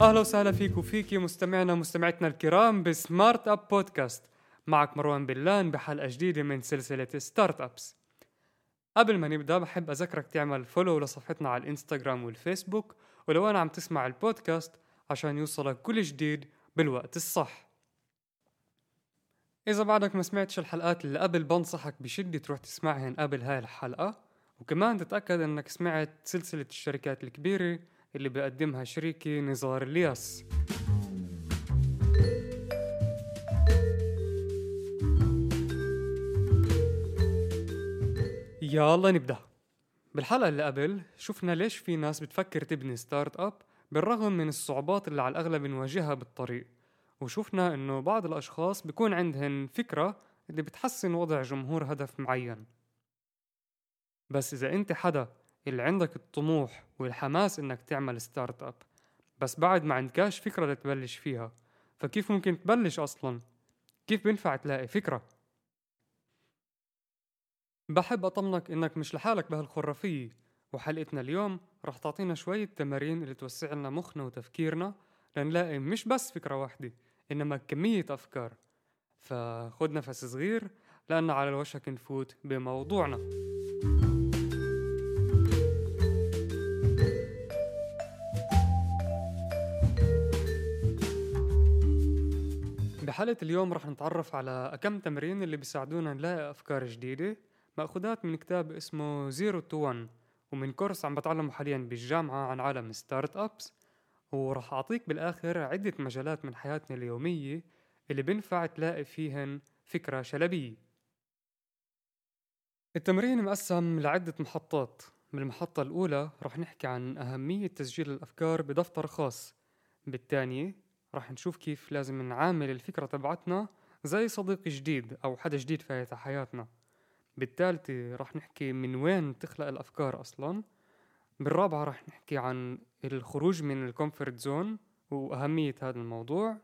أهلا وسهلا فيك وفيكي مستمعنا ومستمعتنا الكرام بسمارت أب بودكاست. معك مروان بلان بحلقة جديدة من سلسلة ستارت أبس. قبل ما نبدأ بحب أذكرك تعمل فولو لصفحتنا على الإنستغرام والفيسبوك، ولو أنا عم تسمع البودكاست، عشان يوصلك كل جديد بالوقت الصح. إذا بعدك ما سمعتش الحلقات اللي قبل بنصحك بشدة تروح تسمعهن قبل هاي الحلقة، وكمان تتأكد أنك سمعت سلسلة الشركات الكبيرة اللي بيقدمها شريكي نزار لياس. يلا نبدأ. بالحلقة اللي قبل شفنا ليش في ناس بتفكر تبني ستارت اب بالرغم من الصعوبات اللي على الأغلب بنواجهها بالطريق، وشفنا إنه بعض الأشخاص بيكون عندهن فكرة اللي بتحسن وضع جمهور هدف معين. بس إذا أنت حدا اللي عندك الطموح والحماس إنك تعمل ستارت اب بس بعد ما عندكاش فكرة لتبلش فيها، فكيف ممكن تبلش أصلاً؟ كيف بينفع تلاقي فكرة؟ بحب أطمنك إنك مش لحالك بهالخرافية، وحلقتنا اليوم رح تعطينا شوية تمارين اللي توسع لنا مخنا وتفكيرنا لنلاقي مش بس فكرة واحدة إنما كمية أفكار. فخد نفس صغير لأن على الوشك نفوت بموضوعنا. بحلقة اليوم رح نتعرف على كم تمرين اللي بيساعدونا نلاقي أفكار جديدة، مأخوذات من كتاب اسمه Zero to One ومن كورس عم بتعلمه حالياً بالجامعة عن عالم ستارت أبس. ورح أعطيك بالآخر عدة مجالات من حياتنا اليومية اللي بنفع تلاقي فيهن فكرة شلبية. التمرين مقسم لعدة محطات. بالمحطة الأولى رح نحكي عن أهمية تسجيل الأفكار بدفتر خاص. بالتانية رح نشوف كيف لازم نعامل الفكرة تبعتنا زي صديق جديد أو حدا جديد في حياتنا. بالثالثة رح نحكي من وين تخلق الأفكار أصلاً. بالرابعة رح نحكي عن الخروج من الكومفورت زون وأهمية هذا الموضوع.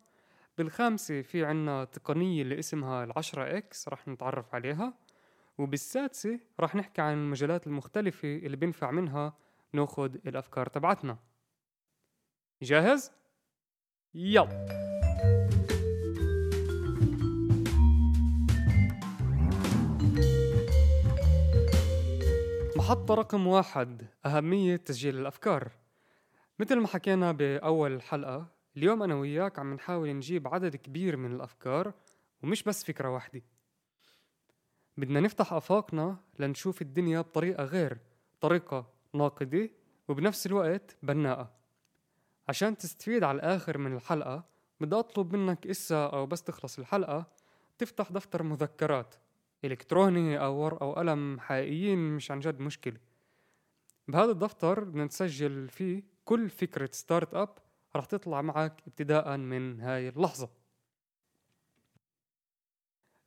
بالخامسة في عنا تقنية اللي اسمها 10X رح نتعرف عليها. وبالسادسة رح نحكي عن المجالات المختلفة اللي بنفع منها ناخد الأفكار تبعتنا. جاهز؟ يلا. محطة رقم 1، أهمية تسجيل الأفكار. مثل ما حكينا بأول الحلقة، اليوم أنا وياك عم نحاول نجيب عدد كبير من الأفكار ومش بس فكرة واحدة. بدنا نفتح أفاقنا لنشوف الدنيا بطريقة غير، طريقة ناقدة وبنفس الوقت بناءة. عشان تستفيد على الآخر من الحلقة بدي أطلب منك إسا أو بس تخلص الحلقة تفتح دفتر مذكرات إلكتروني أو ورقة أو قلم حقيقيين، مش عن جد مشكلة. بهذا الدفتر بنسجل فيه كل فكرة ستارت أب رح تطلع معك ابتداءً من هاي اللحظة.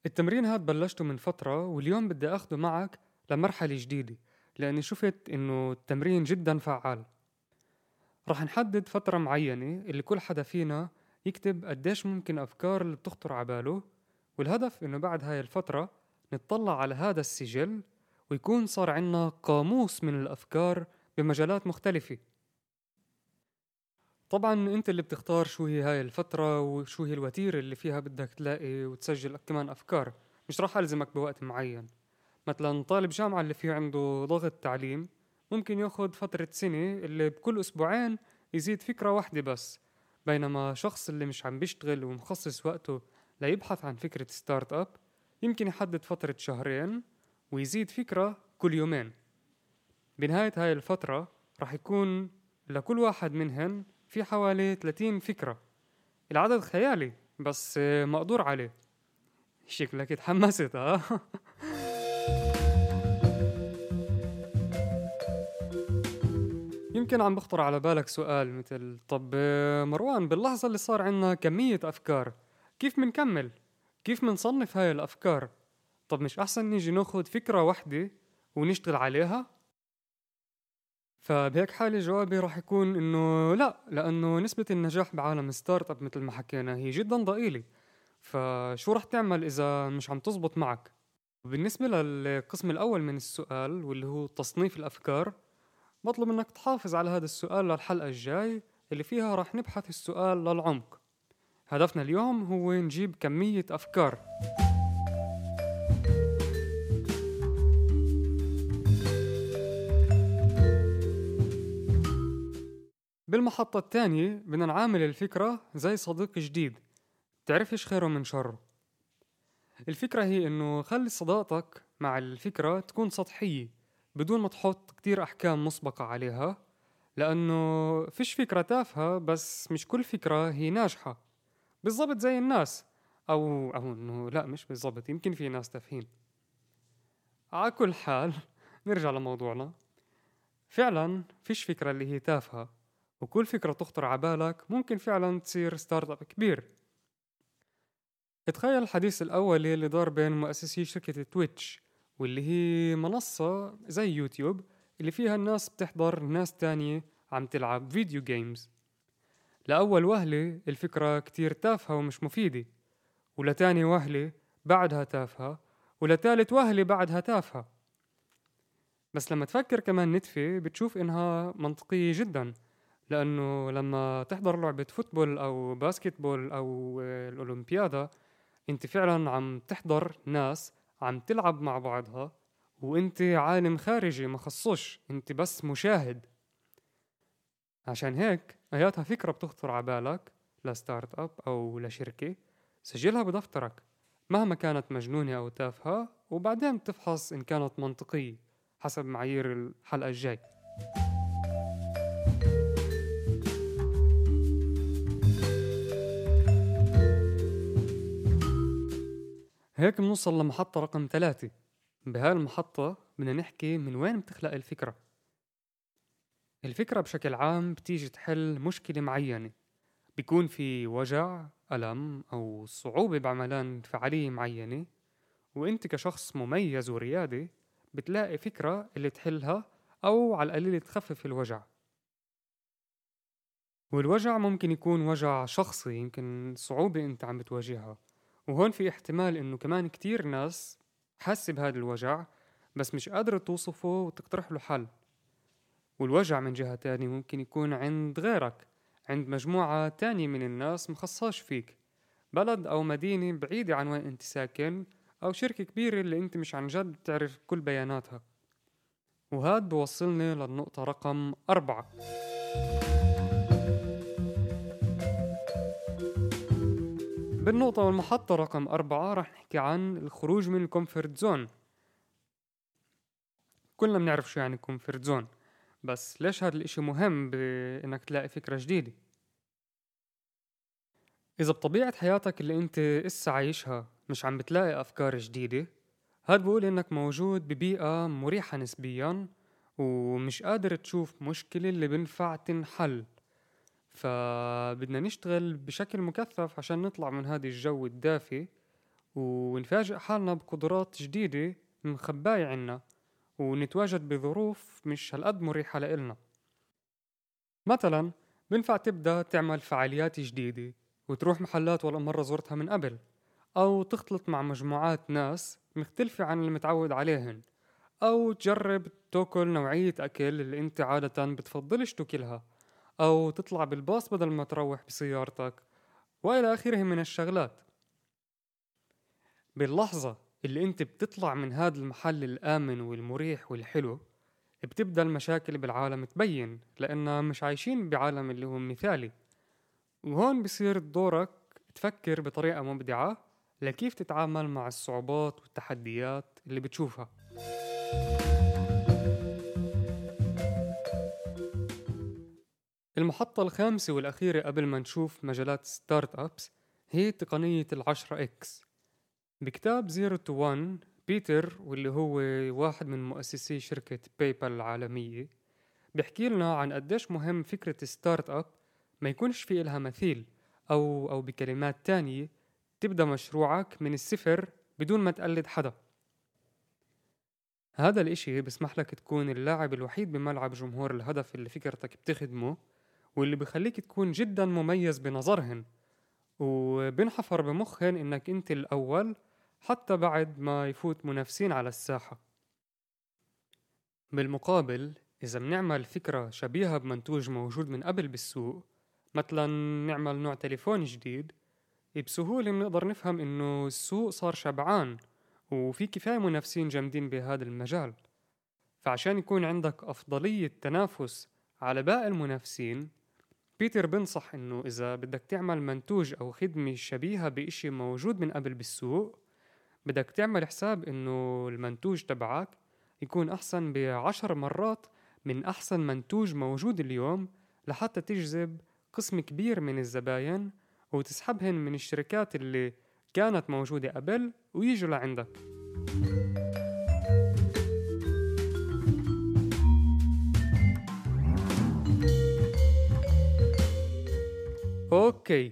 التمرين هاد بلشته من فترة واليوم بدي أخده معك لمرحلة جديدة، لأني شفت إنه التمرين جداً فعال. رح نحدد فترة معينة اللي كل حدا فينا يكتب قديش ممكن أفكار اللي بتخطر عباله، والهدف إنه بعد هاي الفترة نتطلع على هذا السجل ويكون صار عنا قاموس من الأفكار بمجالات مختلفة. طبعاً أنت اللي بتختار شو هي هاي الفترة وشو هي الوتيرة اللي فيها بدك تلاقي وتسجل كمان أفكار، مش رح ألزمك بوقت معين. مثلاً طالب جامعة اللي فيه عنده ضغط تعليم ممكن ياخد فترة سنة اللي بكل أسبوعين يزيد فكرة واحدة بس، بينما شخص اللي مش عم بيشتغل ومخصص وقته ليبحث عن فكرة ستارت أب يمكن يحدد فترة 2 ويزيد فكرة كل 2. بنهاية هاي الفترة رح يكون لكل واحد منهن في حوالي 30 فكرة. العدد خيالي بس مقدور عليه. شكلك اتحمست يمكن عم بخطر على بالك سؤال مثل طب مروان باللحظة اللي صار عنا كمية أفكار كيف منكمل؟ كيف منصنف هاي الأفكار؟ طب مش أحسن نيجي ناخد فكرة واحدة ونشتغل عليها؟ فبهيك حالة جوابي راح يكون إنه لا، لأنه نسبة النجاح بعالم ستارت أب مثل ما حكينا هي جدا ضئيلة. فشو راح تعمل إذا مش عم تزبط معك؟ بالنسبة للقسم الأول من السؤال واللي هو تصنيف الأفكار، بطلب منك تحافظ على هذا السؤال للحلقة الجاي اللي فيها راح نبحث السؤال للعمق. هدفنا اليوم هو نجيب كمية أفكار بالمحطة الثانية. بدنا نعامل الفكرة زي صديق جديد بتعرفش خيره من شره. الفكرة هي إنه خلي صداقتك مع الفكرة تكون سطحية بدون ما تحط كتير أحكام مسبقة عليها، لأنه فيش فكرة تافهة، بس مش كل فكرة هي ناجحة بالضبط زي الناس، أو إنه لا مش بالضبط، يمكن في ناس تافهين. على كل حال نرجع لموضوعنا. فعلا فيش فكرة اللي هي تافهة، وكل فكرة تخطر عبالك ممكن فعلا تصير ستارت اب كبير. اتخيل الحديث الأولي اللي دار بين مؤسسي شركة تويتش، واللي هي منصة زي يوتيوب اللي فيها الناس بتحضر ناس تانية عم تلعب فيديو جيمز. لأول وهلة الفكرة كتير تافهة ومش مفيدة، ولتاني وهلة بعدها تافهة، ولتالت وهلة بعدها تافهة. بس لما تفكر كمان نتفة بتشوف إنها منطقية جداً، لأنه لما تحضر لعبة فوتبول أو باسكتبول أو الأولمبيادة أنت فعلاً عم تحضر ناس عم تلعب مع بعضها، وأنت عالم خارجي ما خصوش، أنت بس مشاهد. عشان هيك أياتها فكرة بتخطر عبالك لستارت أب أو لشركة، سجلها بدفترك مهما كانت مجنونة أو تافهة، وبعدين تفحص إن كانت منطقية حسب معايير الحلقة الجاي. هيك بنوصل لمحطة رقم 3. بهاي المحطة بدنا نحكي من وين بتخلق الفكرة. الفكرة بشكل عام بتيجي تحل مشكلة معينة، بيكون في وجع، ألم، أو صعوبة بعملان فعالية معينة، وإنت كشخص مميز وريادي بتلاقي فكرة اللي تحلها أو على القليل تخفف الوجع. والوجع ممكن يكون وجع شخصي، يمكن صعوبة أنت عم بتواجهها، وهون في احتمال إنه كمان كتير ناس حاسة بهذا الوجع بس مش قادرة توصفه وتقترح له حل. والوجع من جهة تانية ممكن يكون عند غيرك، عند مجموعة تانية من الناس مخصاش فيك، بلد أو مدينة بعيدة عن وين أنت ساكن، أو شركة كبيرة اللي أنت مش عن جد بتعرف كل بياناتها. وهاد بوصلني للنقطة رقم 4. بالنقطة والمحطة رقم 4 رح نحكي عن الخروج من الكومفورت زون. كلنا بنعرف شو يعني كومفورت زون، بس ليش هذا الاشي مهم بإنك تلاقي فكرة جديدة؟ إذا بطبيعة حياتك اللي أنت إسا عايشها مش عم بتلاقي أفكار جديدة، هاد بقول إنك موجود ببيئة مريحة نسبياً ومش قادر تشوف مشكلة اللي بنفع تنحل. فبدنا نشتغل بشكل مكثف عشان نطلع من هذا الجو الدافي ونفاجئ حالنا بقدرات جديدة مخباية عنا، ونتواجد بظروف مش هالقد مريحة لإلنا. مثلا بنفع تبدأ تعمل فعاليات جديدة وتروح محلات ولا مرة زرتها من قبل، أو تختلط مع مجموعات ناس مختلفة عن اللي متعود عليهن، أو تجرب تاكل نوعية أكل اللي أنت عادة بتفضلش تاكلها، أو تطلع بالباص بدل ما تروح بسيارتك، وإلى آخره من الشغلات. باللحظة اللي أنت بتطلع من هذا المحل الآمن والمريح والحلو، بتبدأ المشاكل بالعالم تبين، لأننا مش عايشين بعالم اللي هو مثالي. وهون بصير دورك تفكر بطريقة مبدعة لكيف تتعامل مع الصعوبات والتحديات اللي بتشوفها. المحطة 5 والأخيرة قبل ما نشوف مجالات ستارت أبس هي تقنية 10X. بكتاب Zero to One، بيتر واللي هو واحد من مؤسسي شركة بايبال العالمية بيحكي لنا عن قديش مهم فكرة ستارت أب ما يكونش في إلها مثيل، أو بكلمات تانية تبدأ مشروعك من الصفر بدون ما تقلد حدا. هذا الإشي بسمح لك تكون اللاعب الوحيد بملعب جمهور الهدف اللي فكرتك بتخدمه، واللي بخليك تكون جدا مميز بنظرهن، وبنحفر بمخهن إنك أنت الأول حتى بعد ما يفوت منافسين على الساحة. بالمقابل إذا بنعمل فكرة شبيهة بمنتوج موجود من قبل بالسوق، مثلا نعمل نوع تليفون جديد بسهولة بنقدر نفهم إنه السوق صار شبعان وفي كفاية منافسين جامدين بهذا المجال. فعشان يكون عندك أفضلية تنافس على باقي المنافسين، بيتر بنصح إنه إذا بدك تعمل منتوج أو خدمة شبيهة بإشي موجود من قبل بالسوق، بدك تعمل حساب إنه المنتوج تبعك يكون أحسن ب10 مرات من أحسن منتوج موجود اليوم، لحتى تجذب قسم كبير من الزباين وتسحبهن من الشركات اللي كانت موجودة قبل ويجوا لعندك. أوكي،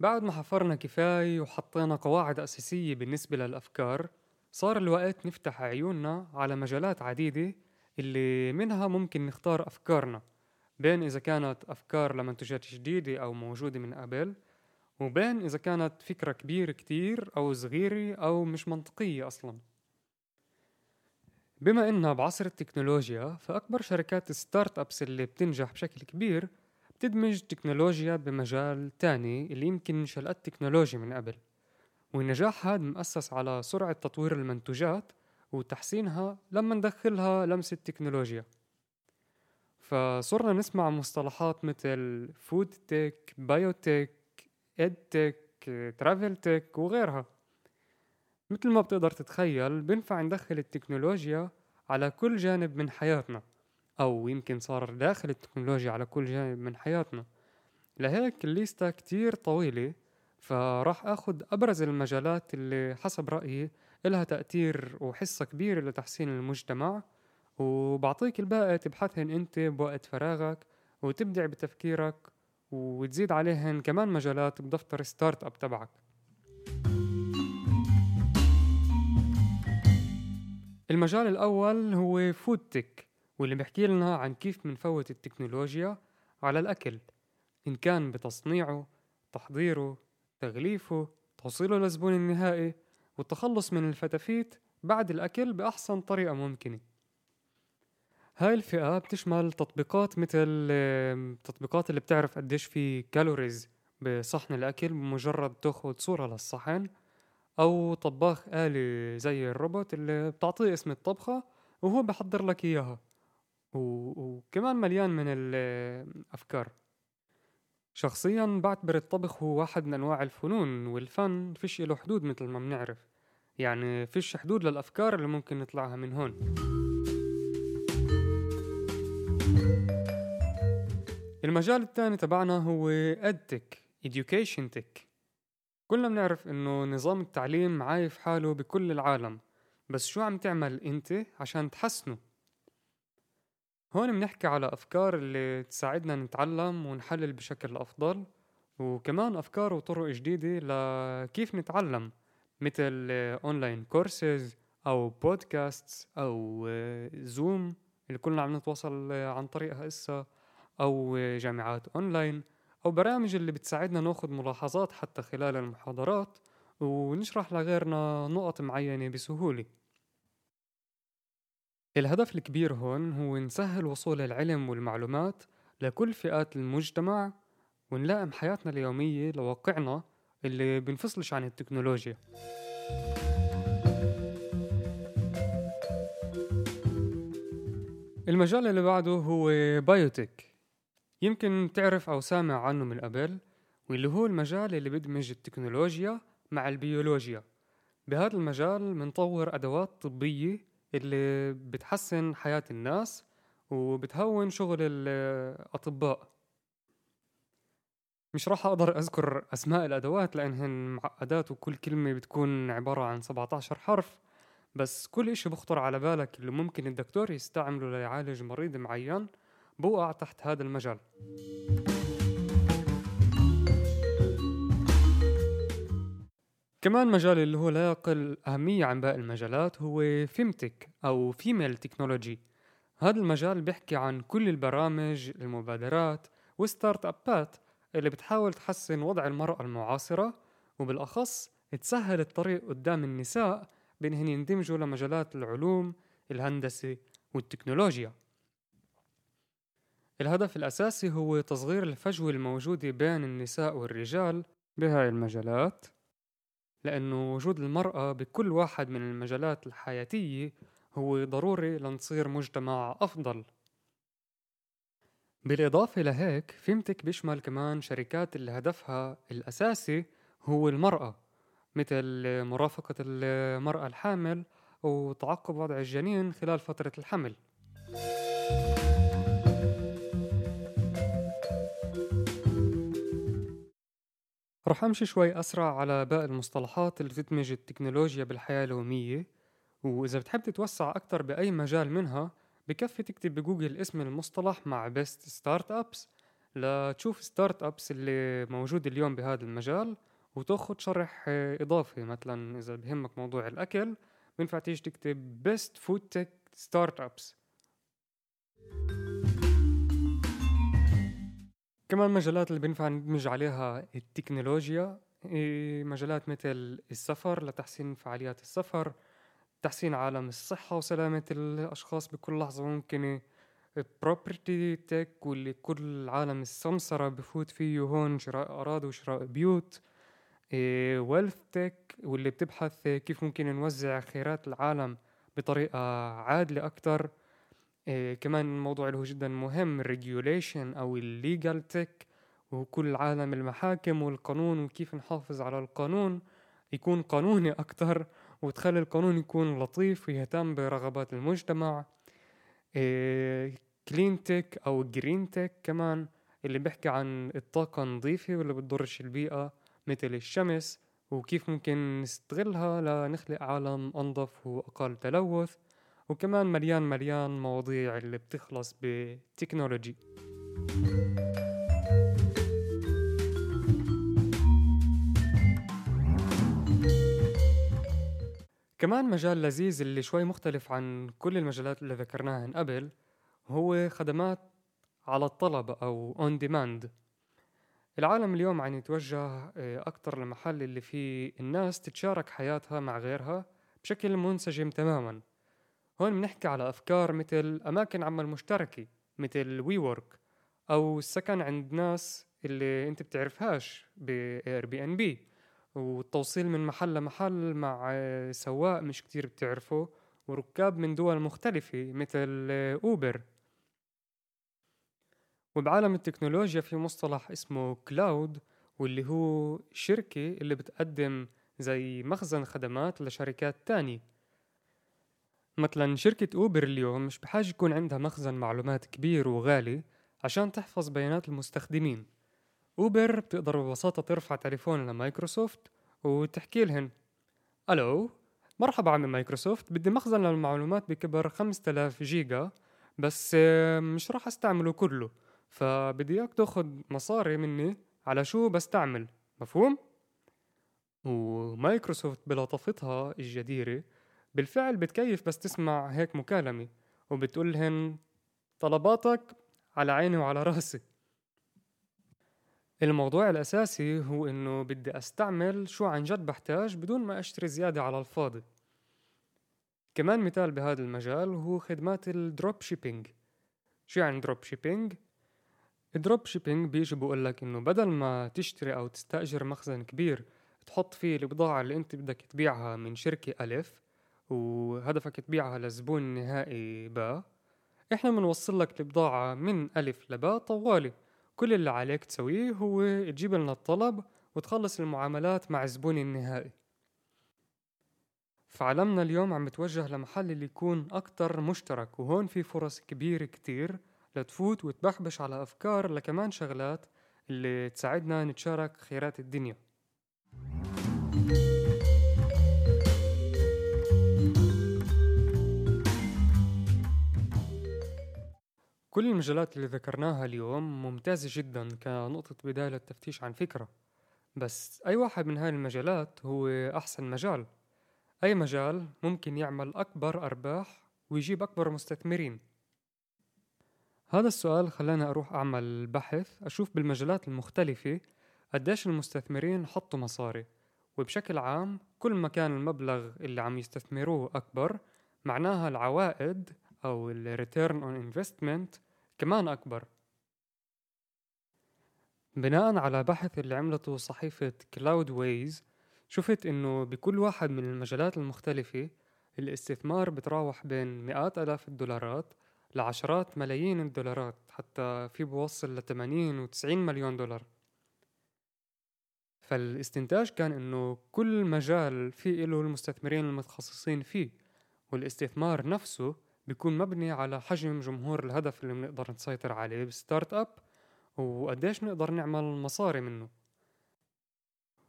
بعد ما حفرنا كفاية وحطينا قواعد أساسية بالنسبة للأفكار، صار الوقت نفتح عيوننا على مجالات عديدة اللي منها ممكن نختار أفكارنا، بين إذا كانت أفكار لمنتجات جديدة أو موجودة من قبل، وبين إذا كانت فكرة كبيرة كتير أو صغيرة أو مش منطقية أصلاً. بما إننا بعصر التكنولوجيا، فأكبر شركات الستارت أبس اللي بتنجح بشكل كبير بتدمج تكنولوجيا بمجال تاني اللي يمكن شلقت تكنولوجيا من قبل، والنجاح هذا مؤسس على سرعة تطوير المنتوجات وتحسينها لما ندخلها لمسة تكنولوجيا. فصرنا نسمع مصطلحات مثل فود تك، بايو تك، EdTech، ترافل تك وغيرها. مثل ما بتقدر تتخيل، بنفع ندخل التكنولوجيا على كل جانب من حياتنا، أو يمكن صار داخل التكنولوجيا على كل جانب من حياتنا. لهيك الليستة كتير طويلة، فراح أخذ أبرز المجالات اللي حسب رأيي إلها تأثير وحصة كبيرة لتحسين المجتمع، وبعطيك الباقي تبحثهن أنت بوقت فراغك وتبدع بتفكيرك وتزيد عليهن كمان مجالات بدفتر ستارت أب تبعك. المجال الأول هو فود تك، واللي بيحكي لنا عن كيف منفوت التكنولوجيا على الأكل، إن كان بتصنيعه، تحضيره، تغليفه، توصيله للزبون النهائي، والتخلص من الفتافيت بعد الأكل بأحسن طريقة ممكنة. هاي الفئة بتشمل تطبيقات مثل التطبيقات اللي بتعرف قديش في كالوريز بصحن الأكل بمجرد تاخد صورة للصحن، أو طباخ آلي زي الروبوت اللي بتعطيه اسم الطبخة وهو بحضر لك إياها، وكمان مليان من الأفكار. شخصياً بعتبر الطبخ هو واحد من أنواع الفنون، والفن فيش له حدود مثل ما بنعرف، يعني فيش حدود للأفكار اللي ممكن نطلعها من هون. المجال الثاني تبعنا هو EdTech، Education Tech. كلنا بنعرف إنه نظام التعليم عايف حاله بكل العالم، بس شو عم تعمل أنت عشان تحسنه؟ هون بنحكي على أفكار اللي تساعدنا نتعلم ونحلل بشكل أفضل، وكمان أفكار وطرق جديدة لكيف نتعلم، مثل أونلاين كورسز أو بودكاست أو زوم اللي كلنا عم نتواصل عن طريقها إسا، أو جامعات أونلاين، أو برامج اللي بتساعدنا نأخذ ملاحظات حتى خلال المحاضرات ونشرح لغيرنا نقط معينة بسهولة. الهدف الكبير هون هو نسهل وصول العلم والمعلومات لكل فئات المجتمع، ونلائم حياتنا اليومية لواقعنا اللي بنفصلش عن التكنولوجيا. المجال اللي بعده هو بايوتك، يمكن تعرف أو سامع عنه من قبل، واللي هو المجال اللي بدمج التكنولوجيا مع البيولوجيا. بهذا المجال منطور أدوات طبية اللي بتحسن حياة الناس وبتهون شغل الأطباء. مش راح أقدر أذكر أسماء الأدوات لأنهن معقدات، وكل كلمة بتكون عبارة عن 17 حرف، بس كل إشي بخطر على بالك اللي ممكن الدكتور يستعمله ليعالج مريض معين بوقع تحت هذا المجال. كمان مجال اللي هو لا يقل أهمية عن باقي المجالات هو فيمتك أو فيميل تكنولوجي. هذا المجال بيحكي عن كل البرامج، المبادرات والستارت أبات اللي بتحاول تحسن وضع المرأة المعاصرة، وبالأخص تسهل الطريق قدام النساء بأنهن يندمجوا لمجالات العلوم، الهندسة والتكنولوجيا. الهدف الأساسي هو تصغير الفجوة الموجودة بين النساء والرجال بهاي المجالات، لأنه وجود المرأة بكل واحد من المجالات الحياتية هو ضروري لنصير مجتمع أفضل. بالإضافة لهيك فيمتك بيشمل كمان شركات اللي هدفها الأساسي هو المرأة، مثل مرافقة المرأة الحامل وتعقب وضع الجنين خلال فترة الحمل. رح أمشي شوي أسرع على باقي المصطلحات اللي بتدمج التكنولوجيا بالحياة اليومية، وإذا بتحب تتوسع أكتر بأي مجال منها بكفي تكتب بجوجل اسم المصطلح مع بيست ستارت أبس لتشوف ستارت أبس اللي موجود اليوم بهذا المجال وتاخد شرح إضافي. مثلا إذا بهمك موضوع الأكل بنفع تيجي تكتب بيست فود تك ستارت أبس. كمان مجالات اللي بنفع ندمج عليها التكنولوجيا مجالات مثل السفر لتحسين فعاليات السفر، تحسين عالم الصحة وسلامة الأشخاص بكل لحظة ممكنة، Property Tech واللي كل عالم السمسرة بفوت فيه هون، شراء أراضي وشراء بيوت، Wealth Tech واللي بتبحث كيف ممكن نوزع خيرات العالم بطريقة عادلة أكتر. كمان موضوع اللي هو جدا مهم Regulation أو Legal Tech وكل عالم المحاكم والقانون وكيف نحافظ على القانون يكون قانوني أكتر وتخلي القانون يكون لطيف ويهتم برغبات المجتمع. كلين تيك أو جرين تيك كمان اللي بيحكي عن الطاقة النظيفة واللي بتضرش البيئة مثل الشمس وكيف ممكن نستغلها لنخلق عالم أنظف وأقل تلوث. وكمان مليان مواضيع اللي بتخلص بتكنولوجي. كمان مجال لذيذ اللي شوي مختلف عن كل المجالات اللي ذكرناها من قبل هو خدمات على الطلب أو on demand. العالم اليوم عم يتوجه أكتر لمحل اللي فيه الناس تتشارك حياتها مع غيرها بشكل منسجم تماما. هون بنحكي على أفكار مثل أماكن عمل مشتركة مثل WeWork أو السكن عند ناس اللي أنت بتعرفهاش بAirbnb، والتوصيل من محل لمحل مع سواق مش كتير بتعرفه وركاب من دول مختلفة مثل أوبر. وبعالم التكنولوجيا في مصطلح اسمه كلاود واللي هو شركة اللي بتقدم زي مخزن خدمات لشركات تاني. مثلا شركة أوبر اليوم مش بحاجة يكون عندها مخزن معلومات كبير وغالي عشان تحفظ بيانات المستخدمين. أوبر بتقدر ببساطة ترفع تليفون لمايكروسوفت وتحكي لهن ألو مرحبا عمي مايكروسوفت، بدي مخزن للمعلومات بكبر 5000 جيجا بس مش راح أستعمله كله، فبدي إياك تاخد مصاري مني على شو بستعمل، مفهوم؟ ومايكروسوفت بلطفتها الجديرة بالفعل بتكيف بس تسمع هيك مكالمة وبتقول لهن طلباتك على عيني وعلى رأسي. الموضوع الأساسي هو إنه بدي أستعمل شو عن جد بحتاج بدون ما أشتري زيادة على الفاضي. كمان مثال بهذا المجال هو خدمات الدروب شيبينج. شو يعني دروب شيبينج؟ الدروب شيبينج بيجي بقولك إنه بدل ما تشتري أو تستأجر مخزن كبير تحط فيه البضاعة اللي أنت بدك تبيعها من شركة ألف وهدفك تبيعها لزبون نهائي باء، إحنا منوصل لك البضاعة من ألف لباء طوالي. كل اللي عليك تسويه هو تجيب لنا الطلب وتخلص المعاملات مع الزبون النهائي. فعلمنا اليوم عم بتوجه لمحل اللي يكون أكتر مشترك، وهون في فرص كبيرة كتير لتفوت وتبحبش على أفكار لكمان شغلات اللي تساعدنا نتشارك خيرات الدنيا. كل المجالات اللي ذكرناها اليوم ممتازة جدا كنقطة بداية للتفتيش عن فكرة، بس أي واحد من هاي المجالات هو أحسن مجال. أي مجال ممكن يعمل أكبر أرباح ويجيب أكبر مستثمرين. هذا السؤال خلاني أروح أعمل بحث أشوف بالمجالات المختلفة قديش المستثمرين حطوا مصاري، وبشكل عام كل ما كان المبلغ اللي عم يستثمروه أكبر معناها العوائد أو ال Return on Investment كمان أكبر، بناء على بحث اللي عملته صحيفة Cloudways، شفت إنه بكل واحد من المجالات المختلفة الاستثمار بتراوح بين مئات آلاف الدولارات لعشرات ملايين الدولارات، حتى في بوصل ل80 و90 مليون دولار. فالاستنتاج كان إنه كل مجال في إله المستثمرين المتخصصين فيه، والاستثمار نفسه بيكون مبني على حجم جمهور الهدف اللي بنقدر نسيطر عليه بستارت أب وقديش نقدر نعمل مصاري منه.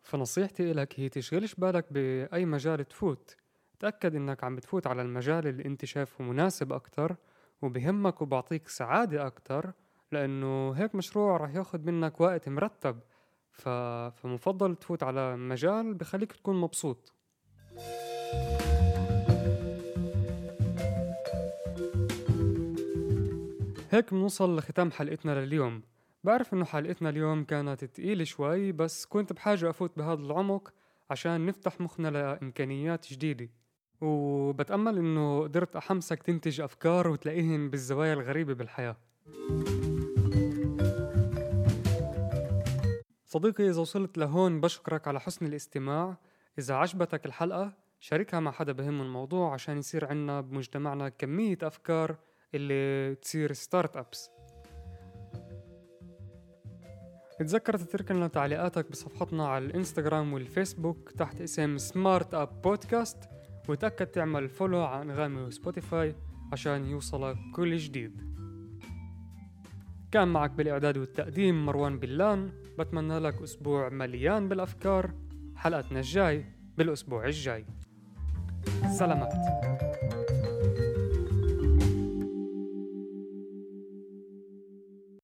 فنصيحتي لك هي تشغلش بالك بأي مجال تفوت، تأكد إنك عم بتفوت على المجال اللي انت شايفه مناسب أكتر وبهمك وبعطيك سعادة أكتر، لأنه هيك مشروع رح ياخد منك وقت مرتب، فمفضل تفوت على مجال بخليك تكون مبسوط. هيك بنوصل لختام حلقتنا لليوم. بعرف إنه حلقتنا اليوم كانت تقيلة شوي، بس كنت بحاجة أفوت بهذا العمق عشان نفتح مخنا لإمكانيات جديدة، وبتأمل إنه قدرت أحمسك تنتج أفكار وتلاقيهن بالزوايا الغريبة بالحياة. صديقي، إذا وصلت لهون بشكرك على حسن الاستماع. إذا عجبتك الحلقة شاركها مع حدا بهم الموضوع عشان يصير عنا بمجتمعنا كمية أفكار اللي تصير ستارت أبس. تذكر تترك لنا تعليقاتك بصفحتنا على الانستغرام والفيسبوك تحت اسم سمارت أب بودكاست، وتأكد تعمل فولو على أنغامي وسبوتيفاي عشان يوصلك كل جديد. كان معك بالإعداد والتقديم مروان بلان، بتمنى لك أسبوع مليان بالأفكار. حلقتنا الجاي بالأسبوع الجاي. سلامات.